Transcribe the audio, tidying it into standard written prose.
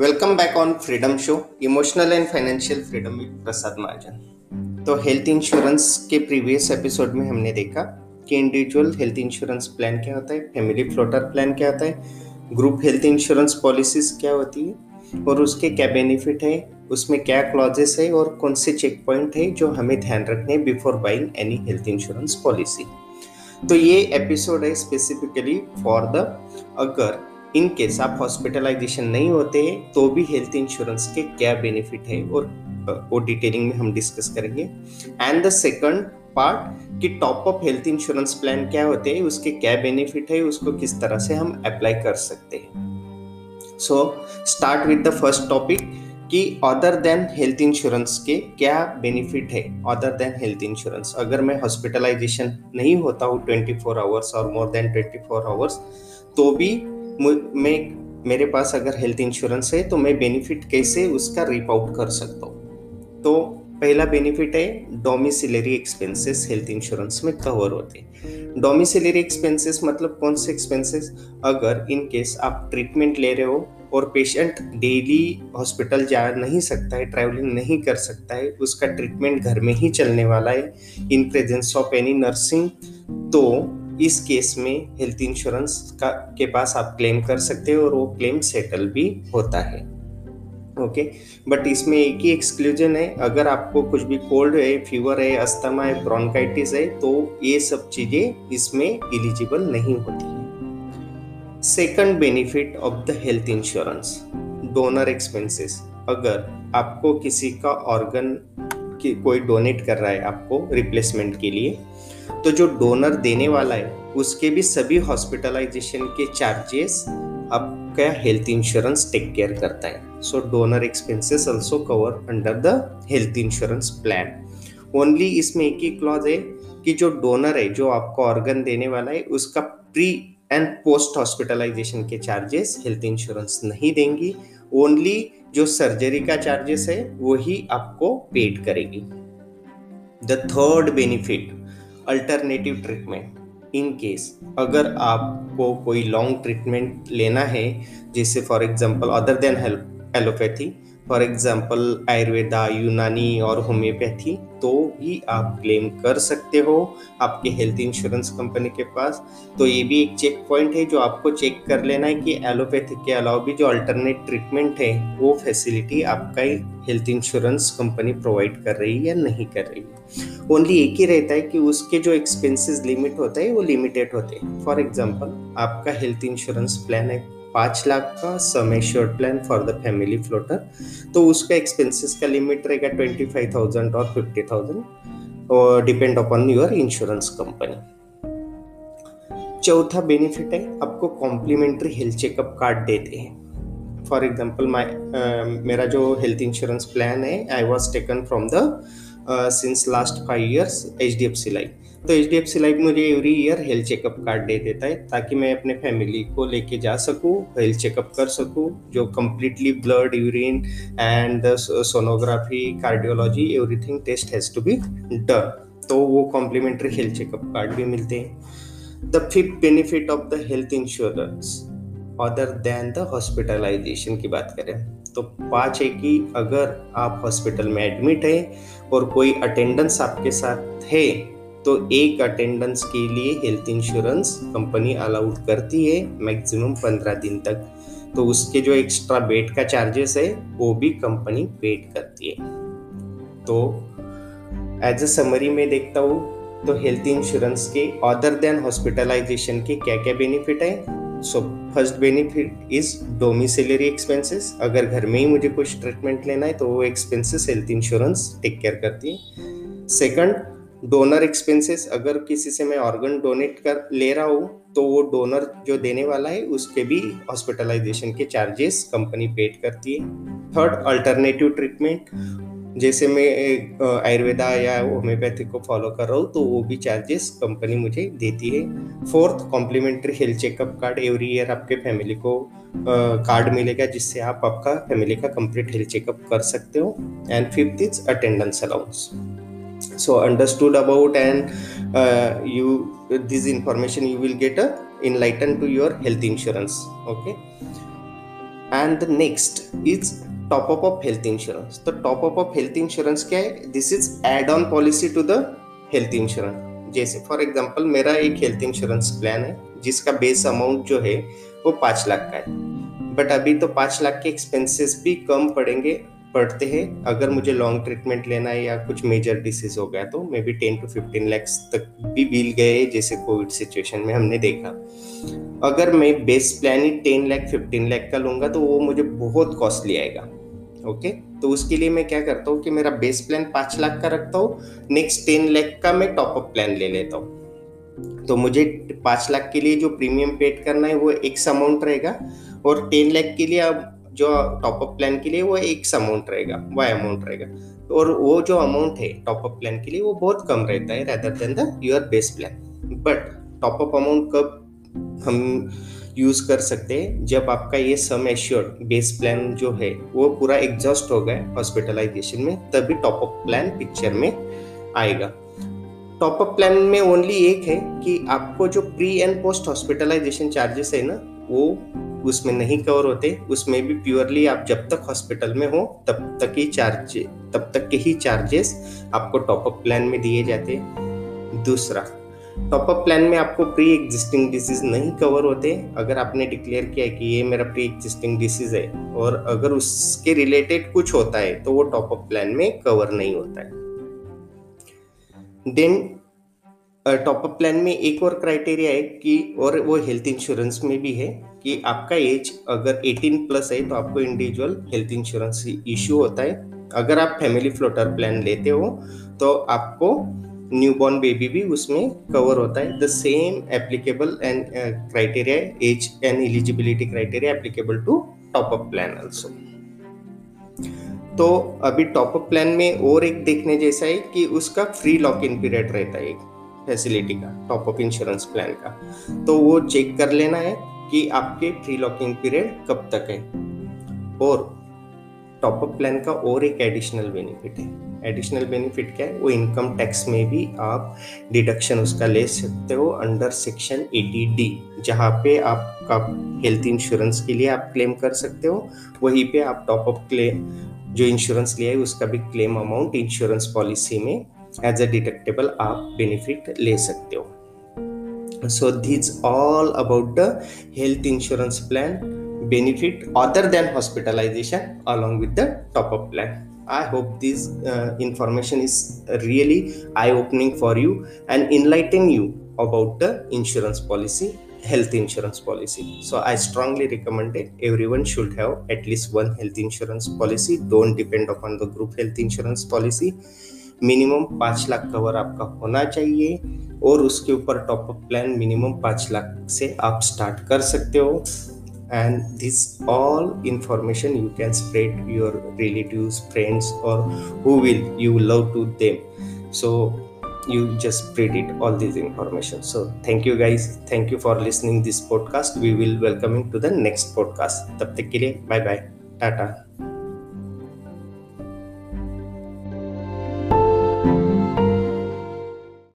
Welcome back on freedom show emotional and financial freedom with Prasad Mahajan. तो health insurance के previous episode में हमने देखा कि इंडिविजुअल हेल्थ इंश्योरेंस प्लान क्या होता है, फैमिली फ्लोटर प्लान क्या होता है, ग्रुप हेल्थ इंश्योरेंस पॉलिसीज क्या होती है और उसके क्या बेनिफिट है, उसमें क्या क्लॉजेस है और कौन से चेक पॉइंट है जो हमें ध्यान रखने हैं before buying any health insurance policy. तो ये एपिसोड है स्पेसिफिकली फॉर द अगर इन केस आप हॉस्पिटलाइजेशन नहीं होते तो भी हेल्थ इंश्योरेंस के क्या बेनिफिट है और वो डिटेलिंग में हम डिस्कस करेंगे। एंड द सेकंड पार्ट कि टॉपअप हेल्थ इंश्योरेंस प्लान क्या होते हैं, उसके क्या बेनिफिट है, उसको किस तरह से हम अप्लाई कर सकते हैं। So start with the first topic कि अदर देन हेल्थ इंश्योरेंस के क्या बेनिफिट है। अदर देन हेल्थ इंश्योरेंस अगर मैं हॉस्पिटलाइजेशन नहीं होता हूँ 24 आवर्स और मोर देन 24 आवर्स तो भी मेरे पास अगर हेल्थ इंश्योरेंस है तो मैं बेनिफिट कैसे उसका रीप आउट कर सकता हूँ। तो पहला बेनिफिट है डोमिसिलरी एक्सपेंसेस हेल्थ इंश्योरेंस में कवर होते हैं। डोमिसिलरी एक्सपेंसेस मतलब कौन से एक्सपेंसेस, अगर इन केस आप ट्रीटमेंट ले रहे हो और पेशेंट डेली हॉस्पिटल जा नहीं सकता है, ट्रैवलिंग नहीं कर सकता है, उसका ट्रीटमेंट घर में ही चलने वाला है in presence of any nursing, तो इस केस में हेल्थ इंश्योरेंस का के पास आप क्लेम कर सकते हो और वो क्लेम सेटल भी होता है। ओके, बट इसमें एक ही एक्सक्लूजन है, अगर आपको कुछ भी कोल्ड है, फीवर है, अस्थमा है, ब्रोंकाइटिस है तो ये सब चीज़ें इसमें एलिजिबल नहीं होती है। Second benefit of the health insurance donor expenses. अगर आपको किसी का ऑर्गन कि कोई डोनेट कर रहा है आपको रिप्लेसमेंट के लिए तो जो डोनर देने वाला है उसके भी सभी हॉस्पिटलाइजेशन के चार्जेस आपका हेल्थ इंश्योरेंस टेक केयर करता है। So donor expenses also cover under the health insurance plan. Only इसमें एक ही क्लॉज है कि जो डोनर है, जो आपको ऑर्गन देने वाला है, उसका प्री एंड पोस्ट हॉस्पिटलाइजेशन के चार्जेस हेल्थ इंश्योरेंस नहीं देंगी। ओनली जो सर्जरी का चार्जेस है वही आपको पेड करेगी। The third benefit alternative treatment. In case अगर आपको कोई लॉन्ग ट्रीटमेंट लेना है, जैसे for example other than allopathy, for example Ayurveda, Unani और होम्योपैथी, तो भी आप क्लेम कर सकते हो आपके हेल्थ इंश्योरेंस कंपनी के पास। तो ये भी एक चेक पॉइंट है जो आपको चेक कर लेना है कि एलोपैथी के अलावा भी जो अल्टरनेट ट्रीटमेंट है वो फैसिलिटी आपका हेल्थ इंश्योरेंस कंपनी प्रोवाइड कर रही है या नहीं कर रही है। ओनली एक ही रहता है कि उसके जो एक्सपेंसेस लिमिट होता है वो लिमिटेड होते हैं। फॉर एग्जाम्पल आपका हेल्थ इंश्योरेंस प्लान है 5 लाख का sum assured plan for the family floater, तो उसका एक्सपेंसेस का लिमिट रहेगा 25,000 और 50,000 और depend upon your insurance company. चौथा बेनिफिट है आपको कॉम्प्लीमेंट्री हेल्थ चेकअप कार्ड देते हैं। फॉर एग्जाम्पल मेरा जो हेल्थ इंश्योरेंस प्लान है I was taken from the since last 5 years HDFC Life, तो HDFC Life मुझे every year health checkup card दे देता है ताकि मैं अपने फैमिली को लेके जा सकूँ, हेल्थ चेकअप कर सकूँ, जो completely blood, urine and sonography, cardiology, everything test has to be done, तो वो कॉम्प्लीमेंट्री हेल्थ चेकअप कार्ड भी मिलते हैं। The fifth benefit of the health insurance other than the hospitalization की बात करें तो 5 है कि अगर आप हॉस्पिटल में एडमिट है और कोई अटेंडेंस आपके साथ है तो एक अटेंडेंस के लिए हेल्थ इंश्योरेंस कंपनी अलाउड करती है मैक्सिमम 15 दिन तक, तो उसके जो एक्स्ट्रा बेड का चार्जेस है वो भी कंपनी पेड करती है। तो एज अ समरी में देखता हूँ तो हेल्थ इंश्योरेंस के अदर देन हॉस्पिटलाइजेशन के क्या क्या बेनिफिट है। So first benefit is domiciliary expenses. अगर घर में ही मुझे कुछ ट्रीटमेंट लेना है तो वो expenses health insurance take care करती है। सेकंड डोनर एक्सपेंसेस, अगर किसी से मैं ऑर्गन डोनेट कर ले रहा हूँ तो वो डोनर जो देने वाला है उसके भी हॉस्पिटलाइजेशन के चार्जेस कंपनी पेड करती है। थर्ड अल्टरनेटिव ट्रीटमेंट, जैसे मैं आयुर्वेदा या होम्योपैथी को फॉलो कर रहा हूँ तो वो भी चार्जेस कंपनी मुझे देती है। Fourth complimentary health checkup card, every year आपके फैमिली को कार्ड मिलेगा जिससे आप आपका फैमिली का कंप्लीट हेल्थ चेकअप कर सकते हो। And fifth is attendance allowance. So understood about and you this information you will get enlighten to your health insurance. Okay, and the next is top up of health insurance. तो top up of health insurance क्या है? This is add on policy to the health insurance. जैसे for example मेरा एक health insurance plan है जिसका base amount जो है वो 5 लाख का है, बट अभी तो 5 लाख के एक्सपेंसेस भी कम पड़ते हैं. अगर मुझे लॉन्ग ट्रीटमेंट लेना है या कुछ मेजर डिसीज हो गया तो मे बी 10 to 15 lakhs तक भी बिल गए, जैसे कोविड सिचुएशन में हमने देखा. अगर मैं बेस प्लान ही 10 लाख 15 लाख का लूँगा तो वो मुझे बहुत कॉस्टली आएगा. ओके, तो उसके लिए मैं क्या करता हूँ कि मेरा बेस प्लान 5 लाख का रखता हूँ, नेक्स्ट 10 लाख का मैं टॉपअप प्लान ले लेता हूँ. तो मुझे 5 लाख के लिए जो प्रीमियम पेड करना है वो एक्स अमाउंट रहेगा और 10 लाख के लिए अब जो टॉपअप प्लान के लिए वो एक्स अमाउंट रहेगा, वाई अमाउंट रहेगा. और वो जो अमाउंट है टॉपअप प्लान के लिए वो बहुत कम रहता है rather than the your base plan. But top up amount कब हम यूज कर सकते हैं? जब आपका ये सम एश्योर्ड बेस प्लान जो है वो पूरा एग्जॉस्ट हो गया हॉस्पिटलाइजेशन में, तभी टॉपअप प्लान पिक्चर में आएगा. टॉपअप प्लान में ओनली एक है कि आपको जो pre and post hospitalization charges है ना वो उसमें नहीं कवर होते. उसमें भी प्योरली आप जब तक हॉस्पिटल में हो तब तक के ही चार्जेस आपको टॉपअप प्लान में दिए जाते. दूसरा, टॉपअप प्लान में आपको प्री एग्जिस्टिंग डिसीज नहीं कवर होते. अगर आपने डिक्लेयर किया है कि ये मेरा प्री एग्जिस्टिंग डिसीज है और अगर उसके रिलेटेड कुछ होता है तो वो टॉपअप प्लान में कवर नहीं होता है. देन टॉपअप प्लान में एक और क्राइटेरिया है कि, और वो हेल्थ इंश्योरेंस में भी है, कि आपका एज अगर 18 प्लस है तो आपको इंडिविजुअल हेल्थ इंश्योरेंस इश्यू होता है. अगर आप फैमिली फ्लोटर प्लान लेते हो तो आपको न्यूबॉर्न बेबी भी उसमें कवर होता है. The same applicable and criteria age and eligibility criteria applicable to top up plan also. तो अभी टॉपअप प्लान में और एक देखने जैसा है कि उसका फ्री लॉक इन पीरियड रहता है एक फैसिलिटी का, टॉपअप इंश्योरेंस प्लान का. तो वो चेक कर लेना है कि आपके फ्री लॉक इन पीरियड कब तक है. और टॉपअप प्लान का और एक एडिशनल बेनिफिट है. एडिशनल बेनिफिट क्या है? वो इनकम टैक्स में भी आप डिडक्शन उसका ले सकते हो अंडर सेक्शन 80D, जहाँ पे आपका हेल्थ इंश्योरेंस के लिए आप क्लेम कर सकते हो, वहीं पे आप टॉपअप क्लेम जो इंश्योरेंस लिया है उसका भी क्लेम अमाउंट इंश्योरेंस पॉलिसी में एज अ डिडक्टेबल आप बेनिफिट ले सकते हो. So this all about the health insurance plan benefit other than hospitalization along with the top up plan. I hope this information is really eye-opening for you and enlighten you about the insurance policy, health insurance policy. So I strongly recommend it. Everyone should have at least one health insurance policy. Don't depend upon the group health insurance policy. Minimum 5 lakh cover आपका होना चाहिए और उसके ऊपर top up plan minimum 5 lakh से आप start कर सकते हो. And this all information you can spread your relatives, friends, or who will you love to them. So you just spread it, all this information. So thank you guys. Thank you for listening this podcast. We will welcome you to the next podcast. Tab tak ke liye, bye bye. Tata.